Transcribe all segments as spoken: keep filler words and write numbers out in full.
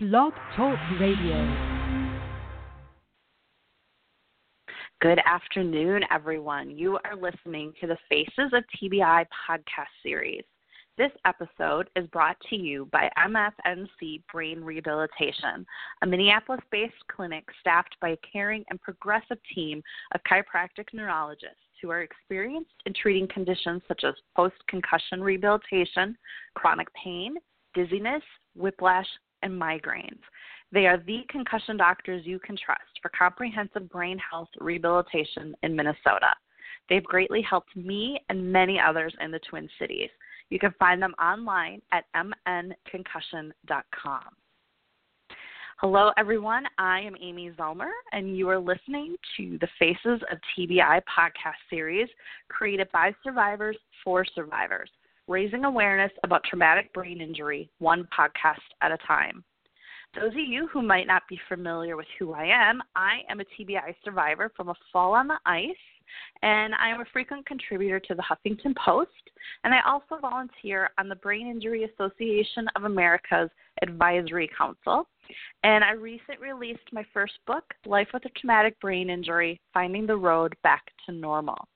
Blog Talk Radio. Good afternoon, everyone. You are listening to the Faces of T B I podcast series. This episode is brought to you by M F N C Brain Rehabilitation, a Minneapolis-based clinic staffed by a caring and progressive team of chiropractic neurologists who are experienced in treating conditions such as post-concussion rehabilitation, chronic pain, dizziness, whiplash, and migraines. They are the concussion doctors you can trust for comprehensive brain health rehabilitation in Minnesota. They've greatly helped me and many others in the Twin Cities. You can find them online at m n concussion dot com. Hello, everyone. I am Amy Zellmer, and you are listening to the Faces of T B I podcast series created by survivors for survivors, raising awareness about traumatic brain injury, one podcast at a time. Those of you who might not be familiar with who I am, I am a T B I survivor from a fall on the ice, and I am a frequent contributor to the Huffington Post, and I also volunteer on the Brain Injury Association of America's Advisory Council, and I recently released my first book, Life with a Traumatic Brain Injury, Finding the Road Back to Normal.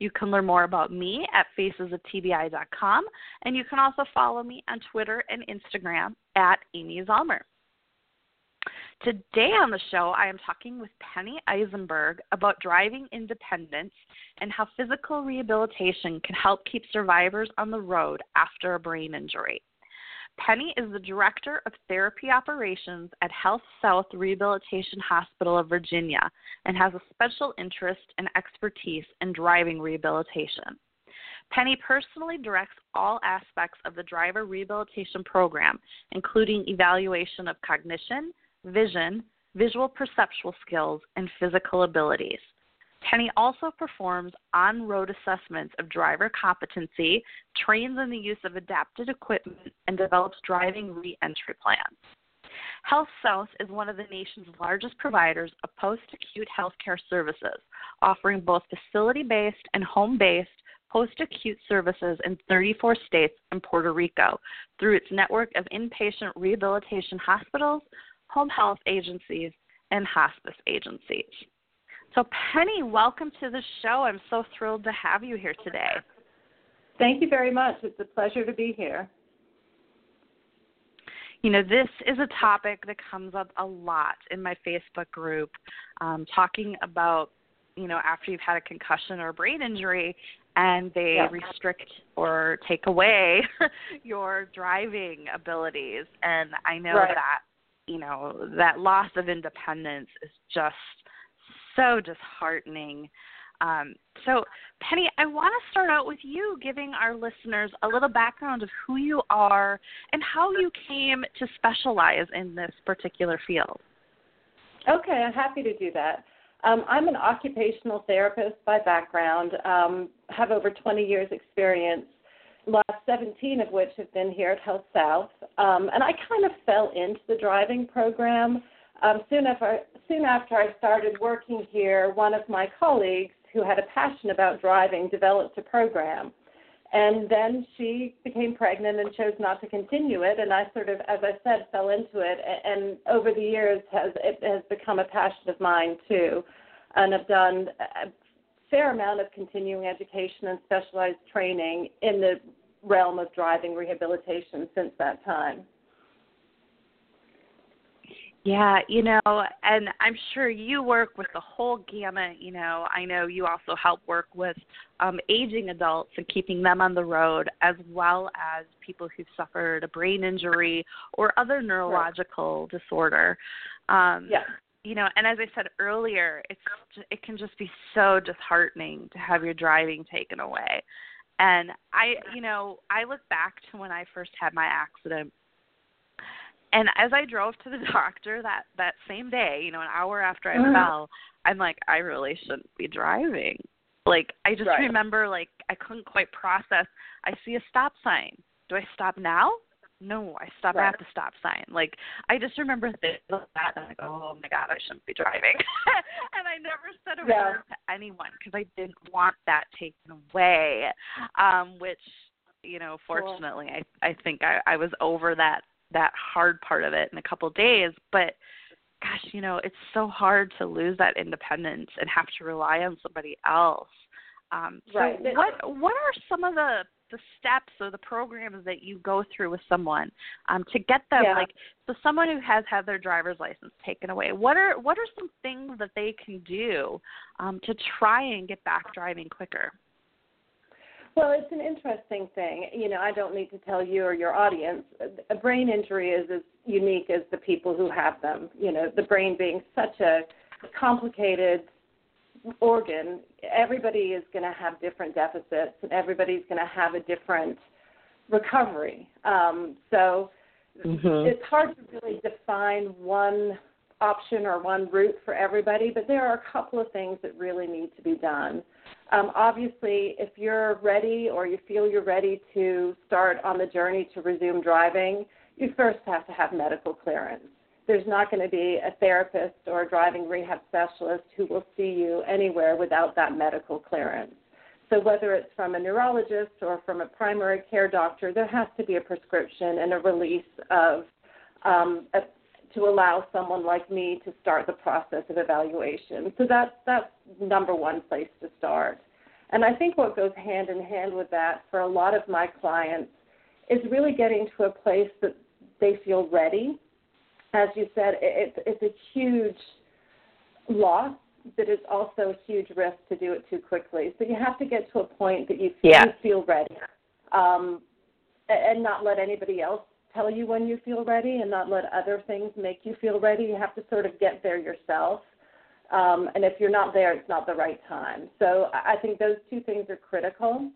You can learn more about me at faces of t b i dot com, and you can also follow me on Twitter and Instagram at Amy Zellmer. Today on the show, I am talking with Penny Eissenberg about driving independence and how physical rehabilitation can help keep survivors on the road after a brain injury. Penny is the Director of Therapy Operations at HealthSouth Rehabilitation Hospital of Virginia and has a special interest and expertise in driving rehabilitation. Penny personally directs all aspects of the driver rehabilitation program, including evaluation of cognition, vision, visual perceptual skills, and physical abilities. Penny also performs on-road assessments of driver competency, trains in the use of adapted equipment, and develops driving re-entry plans. HealthSouth is one of the nation's largest providers of post-acute healthcare services, offering both facility-based and home-based post-acute services in thirty-four states and Puerto Rico through its network of inpatient rehabilitation hospitals, home health agencies, and hospice agencies. So, Penny, welcome to the show. I'm so thrilled to have you here today. Thank you very much. It's a pleasure to be here. You know, this is a topic that comes up a lot in my Facebook group, um, talking about, you know, after you've had a concussion or a brain injury and they yeah. restrict or take away your driving abilities. And I know right. that, you know, that loss of independence is just so disheartening. Um, so, Penny, I want to start out with you giving our listeners a little background of who you are and how you came to specialize in this particular field. Okay, I'm happy to do that. Um, I'm an occupational therapist by background, um, have over twenty years experience, last seventeen of which have been here at HealthSouth, um, and I kind of fell into the driving program. Um, soon, after, soon after I started working here, one of my colleagues who had a passion about driving developed a program. And then she became pregnant and chose not to continue it. And I sort of, as I said, fell into it. And over the years, has, it has become a passion of mine, too. And I've done a fair amount of continuing education and specialized training in the realm of driving rehabilitation since that time. Yeah, you know, and I'm sure you work with the whole gamut, you know. I know you also help work with um, aging adults and keeping them on the road, as well as people who've suffered a brain injury or other neurological sure. disorder. Um, yeah. You know, and as I said earlier, it's, it can just be so disheartening to have your driving taken away. And I, you know, I look back to when I first had my accident. And as I drove to the doctor that, that same day, you know, an hour after I fell, I'm like, I really shouldn't be driving. Like, I just right. remember, like, I couldn't quite process. I see a stop sign. Do I stop now? No, I stop right. at the stop sign. Like, I just remember this, that, and I'm like, oh, my God, I shouldn't be driving. And I never said a yeah. word to anyone because I didn't want that taken away, um, which, you know, fortunately, cool. I, I think I, I was over that that hard part of it in a couple of days, but gosh, you know, it's so hard to lose that independence and have to rely on somebody else. Um, so right. what what are some of the, the steps or the programs that you go through with someone um, to get them, yeah. like, so someone who has had their driver's license taken away, what are what are some things that they can do um, to try and get back driving quicker? Well, it's an interesting thing. You know, I don't need to tell you or your audience, a brain injury is as unique as the people who have them. You know, the brain being such a complicated organ, everybody is going to have different deficits and everybody's going to have a different recovery. Um, so mm-hmm. it's hard to really define one option or one route for everybody, but there are a couple of things that really need to be done. Um, obviously, if you're ready or you feel you're ready to start on the journey to resume driving, you first have to have medical clearance. There's not going to be a therapist or a driving rehab specialist who will see you anywhere without that medical clearance. So whether it's from a neurologist or from a primary care doctor, there has to be a prescription and a release of um, a to allow someone like me to start the process of evaluation. So that's, that's number one place to start. And I think what goes hand in hand with that for a lot of my clients is really getting to a place that they feel ready. As you said, it, it's a huge loss, but it's also a huge risk to do it too quickly. So you have to get to a point that you, yeah. you feel ready um, and not let anybody else tell you when you feel ready and not let other things make you feel ready. You have to sort of get there yourself. Um, and if you're not there, it's not the right time. So I think those two things are critical.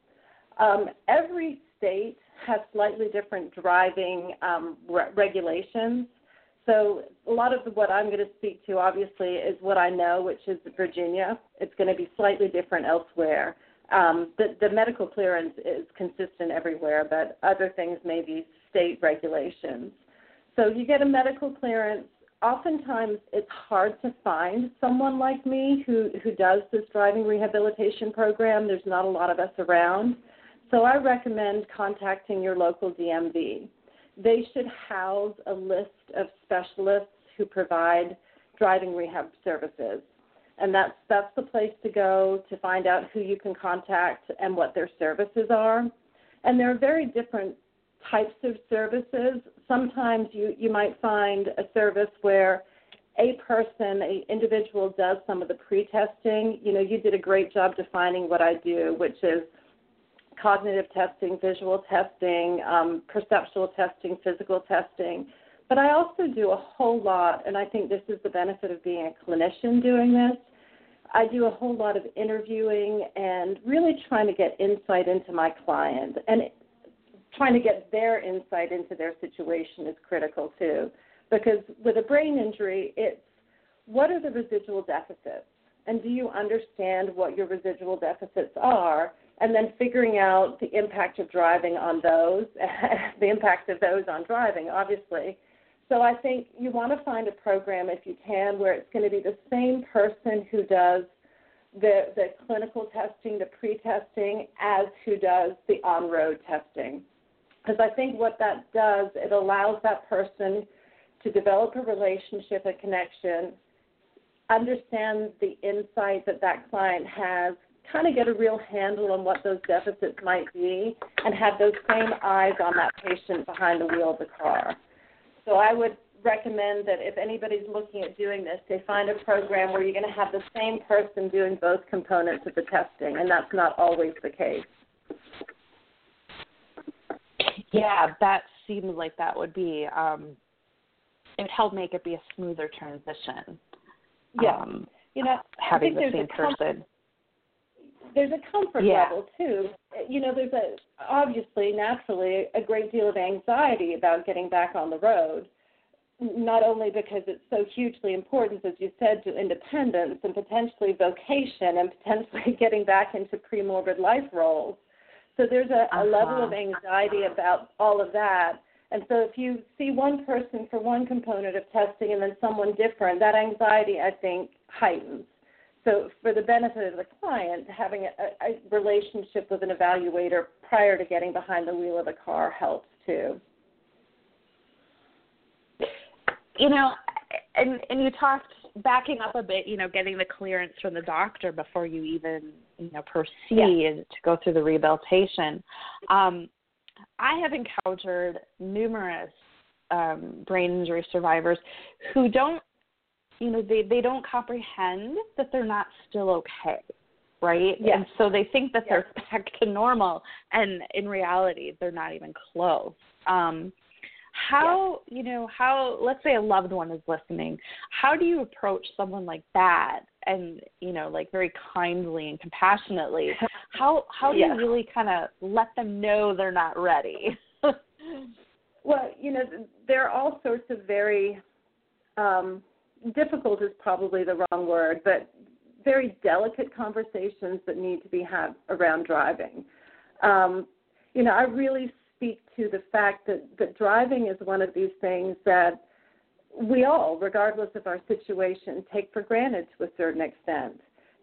Um, every state has slightly different driving um, re- regulations. So a lot of what I'm going to speak to, obviously, is what I know, which is Virginia. It's going to be slightly different elsewhere. Um, the, the medical clearance is consistent everywhere, but other things may be state regulations. So you get a medical clearance. Oftentimes it's hard to find someone like me who, who does this driving rehabilitation program. There's not a lot of us around. So I recommend contacting your local D M V. They should house a list of specialists who provide driving rehab services. And that's, that's the place to go to find out who you can contact and what their services are. And there are very different types of services. Sometimes you, you might find a service where a person, an individual does some of the pre-testing. You know, you did a great job defining what I do, which is cognitive testing, visual testing, um, perceptual testing, physical testing. But I also do a whole lot, and I think this is the benefit of being a clinician doing this. I do a whole lot of interviewing and really trying to get insight into my client. And trying to get their insight into their situation is critical, too. Because with a brain injury, it's what are the residual deficits? And do you understand what your residual deficits are? And then figuring out the impact of driving on those, the impact of those on driving, obviously. So I think you want to find a program, if you can, where it's going to be the same person who does the, the clinical testing, the pre-testing, as who does the on-road testing. Because I think what that does, it allows that person to develop a relationship, a connection, understand the insight that that client has, kind of get a real handle on what those deficits might be, and have those same eyes on that patient behind the wheel of the car. So I would recommend that if anybody's looking at doing this, they find a program where you're going to have the same person doing both components of the testing, and that's not always the case. Yeah, that seems like that would be, um, it would help make it be a smoother transition. Yeah. Um, you know, having the same person. There's a comfort yeah. level, too. You know, there's a, obviously, naturally, a great deal of anxiety about getting back on the road, not only because it's so hugely important, as you said, to independence and potentially vocation and potentially getting back into pre-morbid life roles. So there's a, uh-huh. a level of anxiety about all of that. And so if you see one person for one component of testing and then someone different, that anxiety, I think, heightens. So for the benefit of the client, having a, a relationship with an evaluator prior to getting behind the wheel of the car helps too. you know, and and you talked backing up a bit, you know, getting the clearance from the doctor before you even, you know, proceed yeah. to go through the rehabilitation. Um, I have encountered numerous um, brain injury survivors who don't, you know, they, they don't comprehend that they're not still okay, right? Yes. And so they think that yes. they're back to normal, and in reality, they're not even close. Um, how, yes. you know, how, let's say a loved one is listening, how do you approach someone like that and, you know, like very kindly and compassionately? How, how do yes. you really kind of let them know they're not ready? Well, you know, there are all sorts of very um, difficult is probably the wrong word, but very delicate conversations that need to be had around driving. Um, you know, I really speak to the fact that, that driving is one of these things that we all, regardless of our situation, take for granted to a certain extent.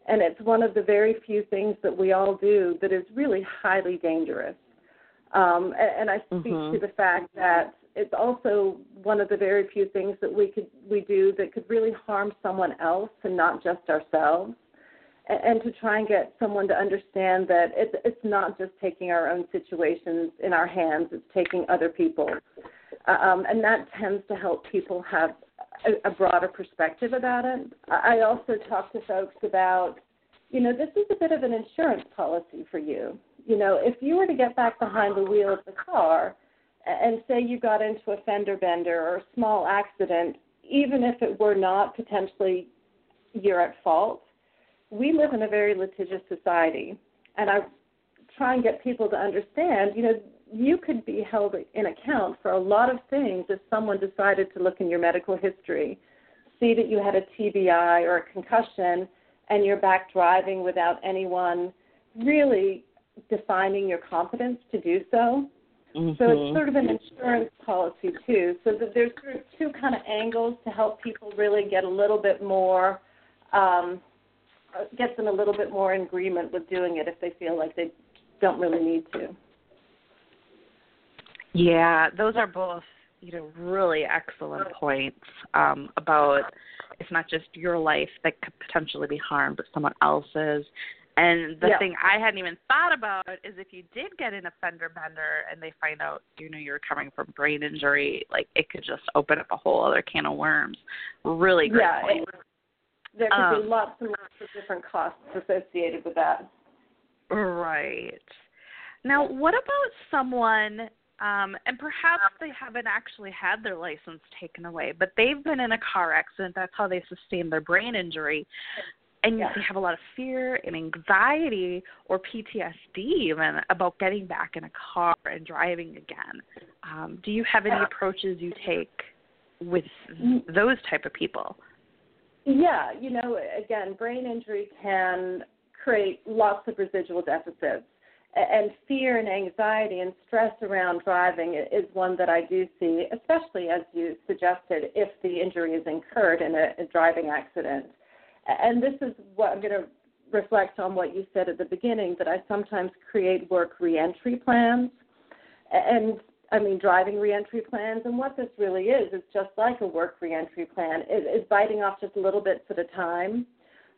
And it's one of the very few things that we all do that is really highly dangerous. Um, and, and I speak mm-hmm. to the fact that it's also one of the very few things that we could we do that could really harm someone else and not just ourselves, and, and to try and get someone to understand that it's, it's not just taking our own situations in our hands, it's taking other people. Um, and that tends to help people have a, a broader perspective about it. I also talk to folks about, you know, this is a bit of an insurance policy for you. You know, if you were to get back behind the wheel of the car, and say you got into a fender bender or a small accident, even if it were not potentially you're at fault, we live in a very litigious society. And I try and get people to understand, you know, you could be held in account for a lot of things if someone decided to look in your medical history, see that you had a T B I or a concussion, and you're back driving without anyone really defining your competence to do so. Mm-hmm. So it's sort of an insurance policy, too. So that there's sort of two kind of angles to help people really get a little bit more, um, get them a little bit more in agreement with doing it if they feel like they don't really need to. Yeah, those are both, you know, really excellent points um, about it's not just your life that could potentially be harmed, but someone else's. And the yep. thing I hadn't even thought about is if you did get in a fender bender and they find out, you know, you're coming from brain injury, like it could just open up a whole other can of worms. Really great yeah, point. It, there could um, be lots and lots of different costs associated with that. Right. Now, what about someone, um, and perhaps they haven't actually had their license taken away, but they've been in a car accident. That's how they sustained their brain injury. And yeah. they have a lot of fear and anxiety or P T S D even about getting back in a car and driving again. Um, do you have any approaches you take with those type of people? Yeah, you know, again, brain injury can create lots of residual deficits. And fear and anxiety and stress around driving is one that I do see, especially as you suggested, if the injury is incurred in a, a driving accident. And this is what I'm going to reflect on what you said at the beginning, that I sometimes create work reentry plans, and I mean driving reentry plans. And what this really is is just like a work reentry plan. It is biting off just little bits at a time,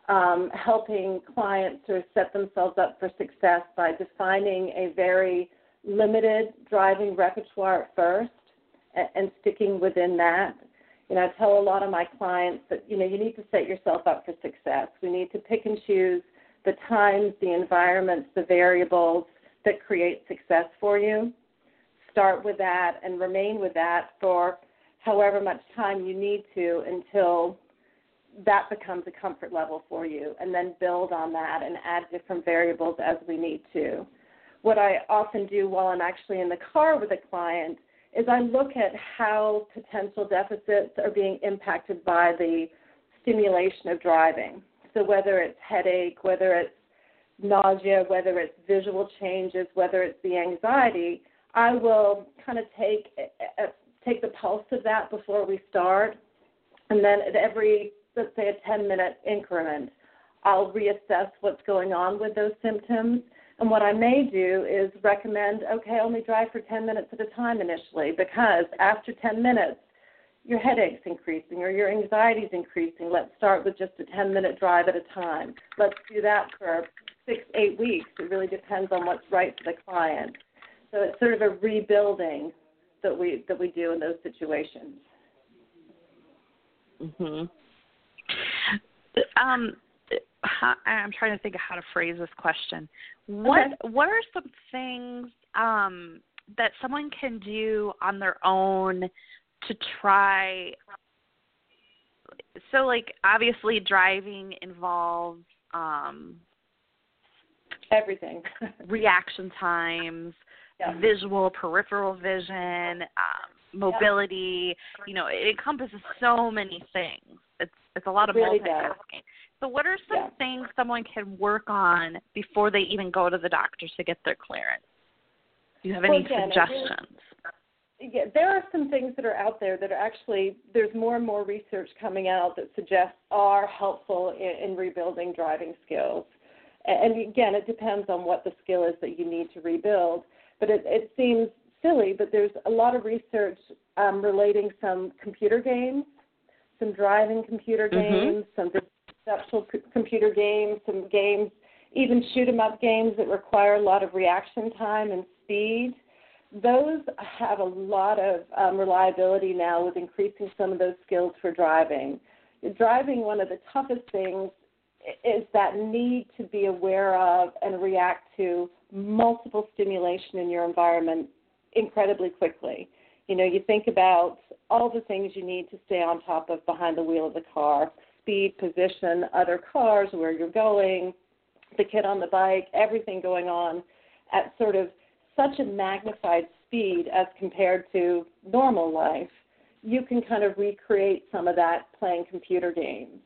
um, helping clients sort of set themselves up for success by defining a very limited driving repertoire at first and, and sticking within that. You know, I tell a lot of my clients that, you know, you need to set yourself up for success. We need to pick and choose the times, the environments, the variables that create success for you. Start with that and remain with that for however much time you need to until that becomes a comfort level for you, and then build on that and add different variables as we need to. What I often do while I'm actually in the car with a client is I look at how potential deficits are being impacted by the stimulation of driving. So whether it's headache, whether it's nausea, whether it's visual changes, whether it's the anxiety, I will kind of take take the pulse of that before we start. And then at every, let's say, a ten-minute increment, I'll reassess what's going on with those symptoms. And what I may do is recommend, okay, only drive for ten minutes at a time initially, because after ten minutes, your headache's increasing or your anxiety's increasing, let's start with just a ten-minute drive at a time. Let's do that for six, eight weeks. It really depends on what's right for the client. So it's sort of a rebuilding that we that we do in those situations. Mm-hmm. Um, how, I'm trying to think of how to phrase this question. What okay. What are some things um, that someone can do on their own to try? So, like, obviously driving involves um, everything. Reaction times. Yeah. Visual, peripheral vision, um, mobility, yeah. you know, it encompasses so many things. It's it's a lot it of really multitasking. Does. So what are some yeah. things someone can work on before they even go to the doctor to get their clearance? Do you have any well, again, suggestions? Really, yeah, there are some things that are out there that are actually, there's more and more research coming out that suggests are helpful in, in rebuilding driving skills. And, and again, it depends on what the skill is that you need to rebuild. But it, it seems silly, but there's a lot of research um, relating some computer games, some driving computer games, mm-hmm. some perceptual computer games, some games, even shoot-em-up games that require a lot of reaction time and speed. Those have a lot of um, reliability now with increasing some of those skills for driving. Driving, one of the toughest things is that need to be aware of and react to multiple stimulation in your environment incredibly quickly. You know, you think about all the things you need to stay on top of behind the wheel of the car, speed, position, other cars, where you're going, the kid on the bike, everything going on at sort of such a magnified speed as compared to normal life. You can kind of recreate some of that playing computer games.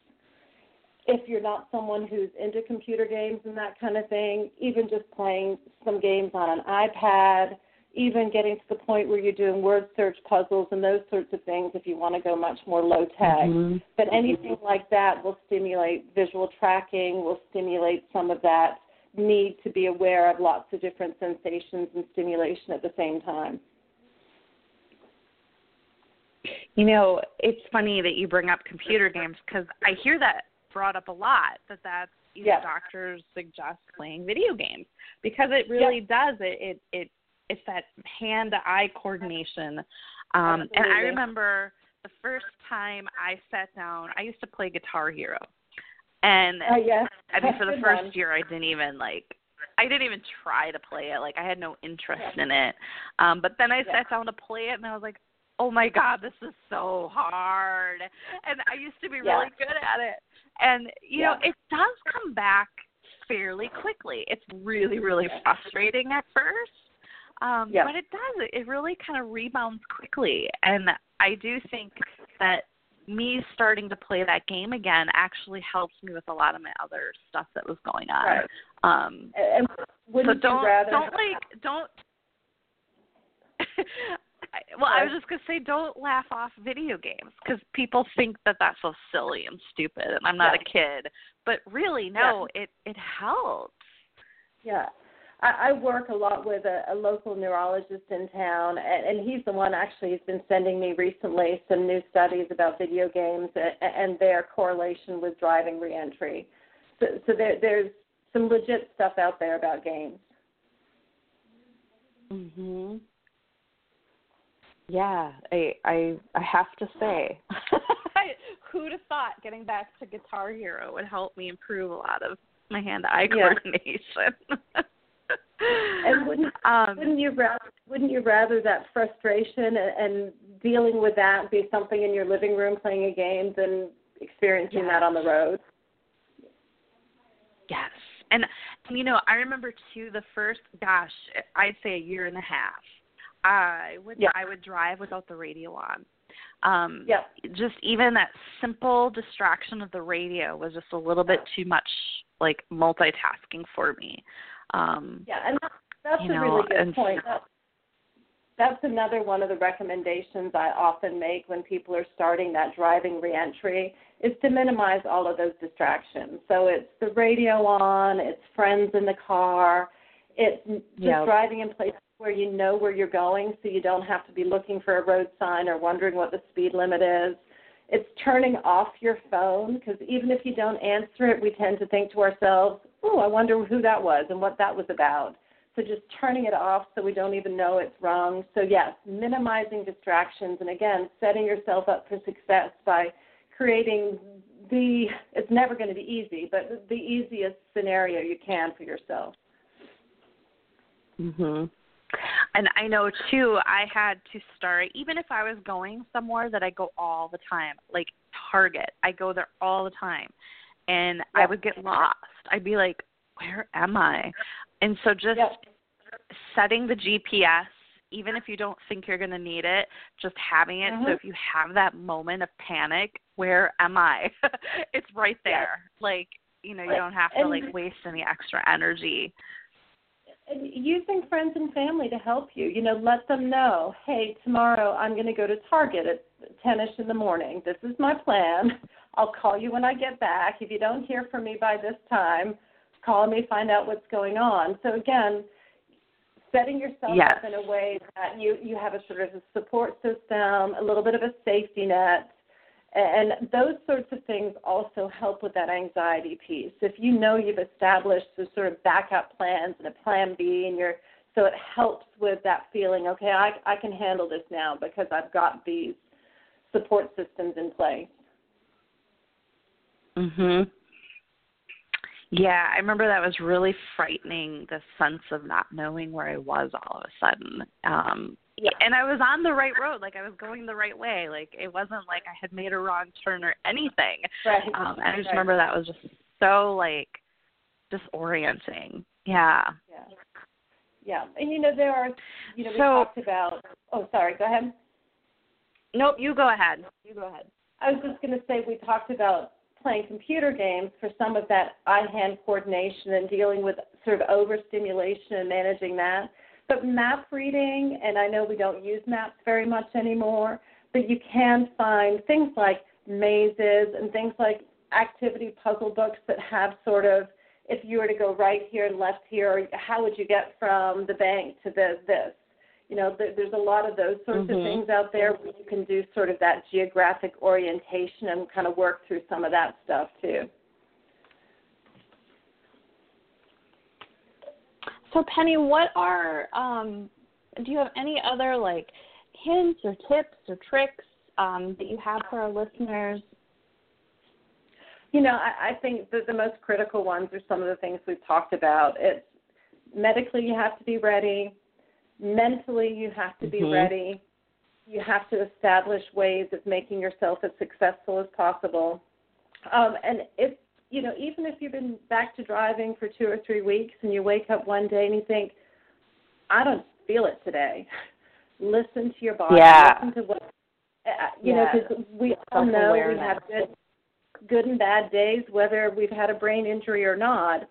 If you're not someone who's into computer games and that kind of thing, even just playing some games on an iPad, even getting to the point where you're doing word search puzzles and those sorts of things if you want to go much more low-tech. Mm-hmm. But anything like that will stimulate visual tracking, will stimulate some of that need to be aware of lots of different sensations and stimulation at the same time. You know, it's funny that you bring up computer games because I hear that brought up a lot, that that's, you know, yes. doctors suggest playing video games because it really yes. does. It, it it it's that hand-to-eye coordination. Um, and I remember the first time I sat down, I used to play Guitar Hero. And uh, yes. I mean, for the first one. year, I didn't even, like, I didn't even try to play it. Like, I had no interest yes. in it. Um, but then I yes. sat down to play it, and I was like, oh, my God, this is so hard. And I used to be yes. really good at it. And, you yeah. know, it does come back fairly quickly. It's really, really frustrating at first, um, yeah. but it does. It really kind of rebounds quickly. And I do think that me starting to play that game again actually helps me with a lot of my other stuff that was going on. Right. Um, and wouldn't so don't, you rather don't, like, don't – Well, I was just going to say don't laugh off video games because people think that that's so silly and stupid and I'm not yeah. a kid. But really, no, yeah. it, it helps. Yeah. I, I work a lot with a, a local neurologist in town, and, and he's the one actually who's been sending me recently some new studies about video games and, and their correlation with driving reentry. So, so there, there's some legit stuff out there about games. Mm-hmm. Yeah, I, I I have to say, who'd have thought getting back to Guitar Hero would help me improve a lot of my hand-eye coordination. Yeah. And wouldn't um, wouldn't you rather wouldn't you rather that frustration and, and dealing with that be something in your living room playing a game than experiencing yes. that on the road? Yes, and you know I remember too the first gosh I'd say a year and a half. I would yeah. I would drive without the radio on. Um, yeah. Just even that simple distraction of the radio was just a little bit too much, like, multitasking for me. Um, yeah, and that's, that's a know, really good and, point. That's, that's another one of the recommendations I often make when people are starting that driving reentry is to minimize all of those distractions. So it's the radio on, it's friends in the car, it's just yeah. driving in places where you know where you're going, so you don't have to be looking for a road sign or wondering what the speed limit is. It's turning off your phone, because even if you don't answer it, we tend to think to ourselves, oh, I wonder who that was and what that was about. So just turning it off so we don't even know it's wrong. So, yes, minimizing distractions, and, again, setting yourself up for success by creating the – it's never going to be easy, but the easiest scenario you can for yourself. Mm-hmm. And I know, too, I had to start, even if I was going somewhere that I go all the time, like Target, I go there all the time, and yep. I would get lost. I'd be like, where am I? And so just yep. setting the G P S, even if you don't think you're going to need it, just having it. Mm-hmm. So if you have that moment of panic, where am I? It's right there. Yep. Like, you know, you don't have to, like, waste any extra energy. Using friends and family to help you, you know, let them know, hey, tomorrow I'm going to go to Target at ten-ish in the morning. This is my plan. I'll call you when I get back. If you don't hear from me by this time, call me, find out what's going on. So, again, setting yourself yes. up in a way that you, you have a sort of a support system, a little bit of a safety net, and those sorts of things also help with that anxiety piece. If you know you've established the sort of backup plans and a plan B, and you're, so it helps with that feeling, okay, I, I can handle this now because I've got these support systems in place. Mm-hmm. Yeah, I remember that was really frightening, the sense of not knowing where I was all of a sudden. Um, yeah. And I was on the right road, like I was going the right way. Like it wasn't like I had made a wrong turn or anything. Right. Um, and I just right. remember that was just so, like, disorienting. Yeah. Yeah. Yeah. And, you know, there are, you know, we so, talked about, oh, sorry, go ahead. Nope, you go ahead. You go ahead. I was just going to say we talked about playing computer games for some of that eye-hand coordination and dealing with sort of overstimulation and managing that. But map reading, and I know we don't use maps very much anymore, but you can find things like mazes and things like activity puzzle books that have sort of, if you were to go right here and left here, how would you get from the bank to the, this? You know, there's a lot of those sorts mm-hmm. of things out there where you can do sort of that geographic orientation and kind of work through some of that stuff too. So, Penny, what are, um, do you have any other, like, hints or tips or tricks um, that you have for our listeners? You know, I, I think that the most critical ones are some of the things we've talked about. It's medically you have to be ready. Mentally, you have to be mm-hmm. ready. You have to establish ways of making yourself as successful as possible. Um, and if, you know, even if you've been back to driving for two or three weeks and you wake up one day and you think, I don't feel it today, listen to your body. Yeah. Listen to what, uh, you yeah. know, because we all know we have good, good and bad days, whether we've had a brain injury or not.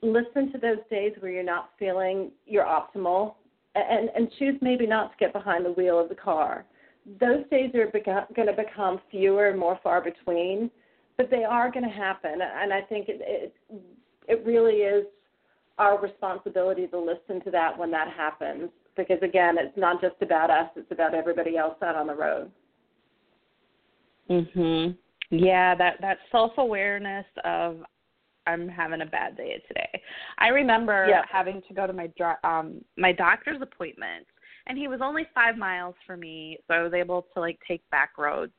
Listen to those days where you're not feeling your optimal. And, and choose maybe not to get behind the wheel of the car. Those days are beca- going to become fewer and more far between, but they are going to happen. And I think it, it it really is our responsibility to listen to that when that happens, because, again, it's not just about us. It's about everybody else out on the road. Mhm. Yeah, that, that self-awareness of I'm having a bad day today. I remember yep. having to go to my um, my doctor's appointment, and he was only five miles from me, so I was able to, like, take back roads.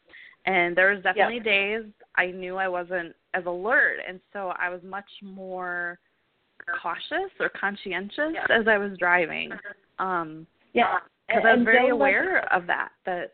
And there was definitely yep. days I knew I wasn't as alert, and so I was much more cautious or conscientious yep. as I was driving. Um, yeah, because I was very aware let, of that. That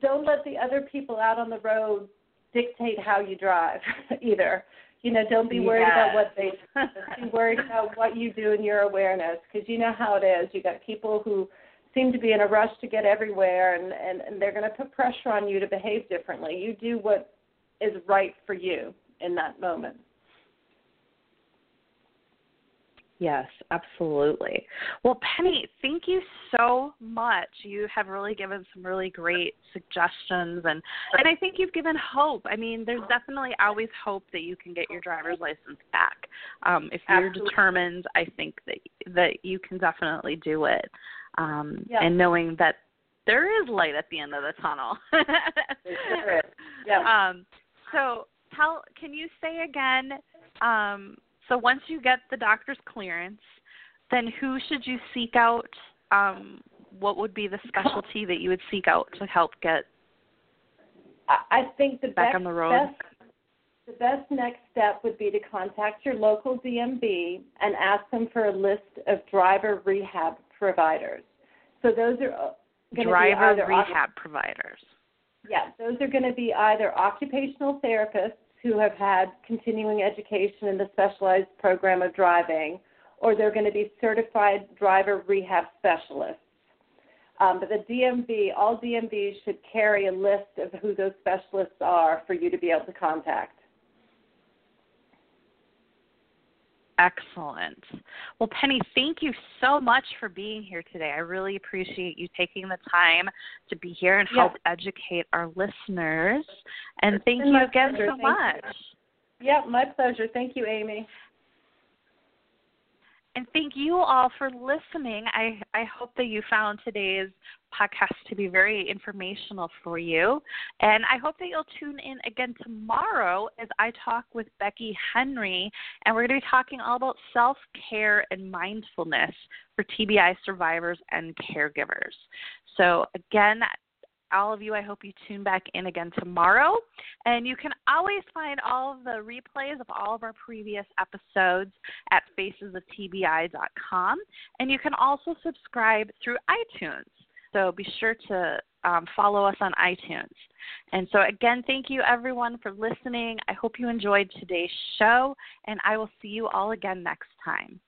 don't let the other people out on the road dictate how you drive either. You know, don't be worried yes. about what they do. Be worried about what you do in your awareness, because you know how it is. You got people who seem to be in a rush to get everywhere, and, and, and they're going to put pressure on you to behave differently. You do what is right for you in that moment. Yes, absolutely. Well, Penny, thank you so much. You have really given some really great suggestions, and, and I think you've given hope. I mean, there's definitely always hope that you can get your driver's license back. Um, if you're Absolutely. determined, I think that that you can definitely do it, um, yeah. and knowing that there is light at the end of the tunnel. There is. Yeah. Um, so tell, can you say again, um, so once you get the doctor's clearance, then who should you seek out? Um, what would be the specialty that you would seek out to help get I think the back best, on the road? Best, the best next step would be to contact your local D M V and ask them for a list of driver rehab providers. So those are going driver to be rehab occup- providers. Yeah, those are going to be either occupational therapists who have had continuing education in the specialized program of driving, or they're going to be certified driver rehab specialists. Um, but the D M V, all D M Vs should carry a list of who those specialists are for you to be able to contact. Excellent. Well, Penny, thank you so much for being here today. I really appreciate you taking the time to be here and help yes. educate our listeners. And thank you again pleasure. so thank much. You. Yeah, my pleasure. Thank you, Amy. And thank you all for listening. I, I hope that you found today's podcast to be very informational for you. And I hope that you'll tune in again tomorrow as I talk with Becky Henry, and we're going to be talking all about self-care and mindfulness for T B I survivors and caregivers. So again, all of you, I hope you tune back in again tomorrow. And you can always find all of the replays of all of our previous episodes at faces of T B I dot com. And you can also subscribe through iTunes. So be sure to um, follow us on iTunes. And so, again, thank you, everyone, for listening. I hope you enjoyed today's show, and I will see you all again next time.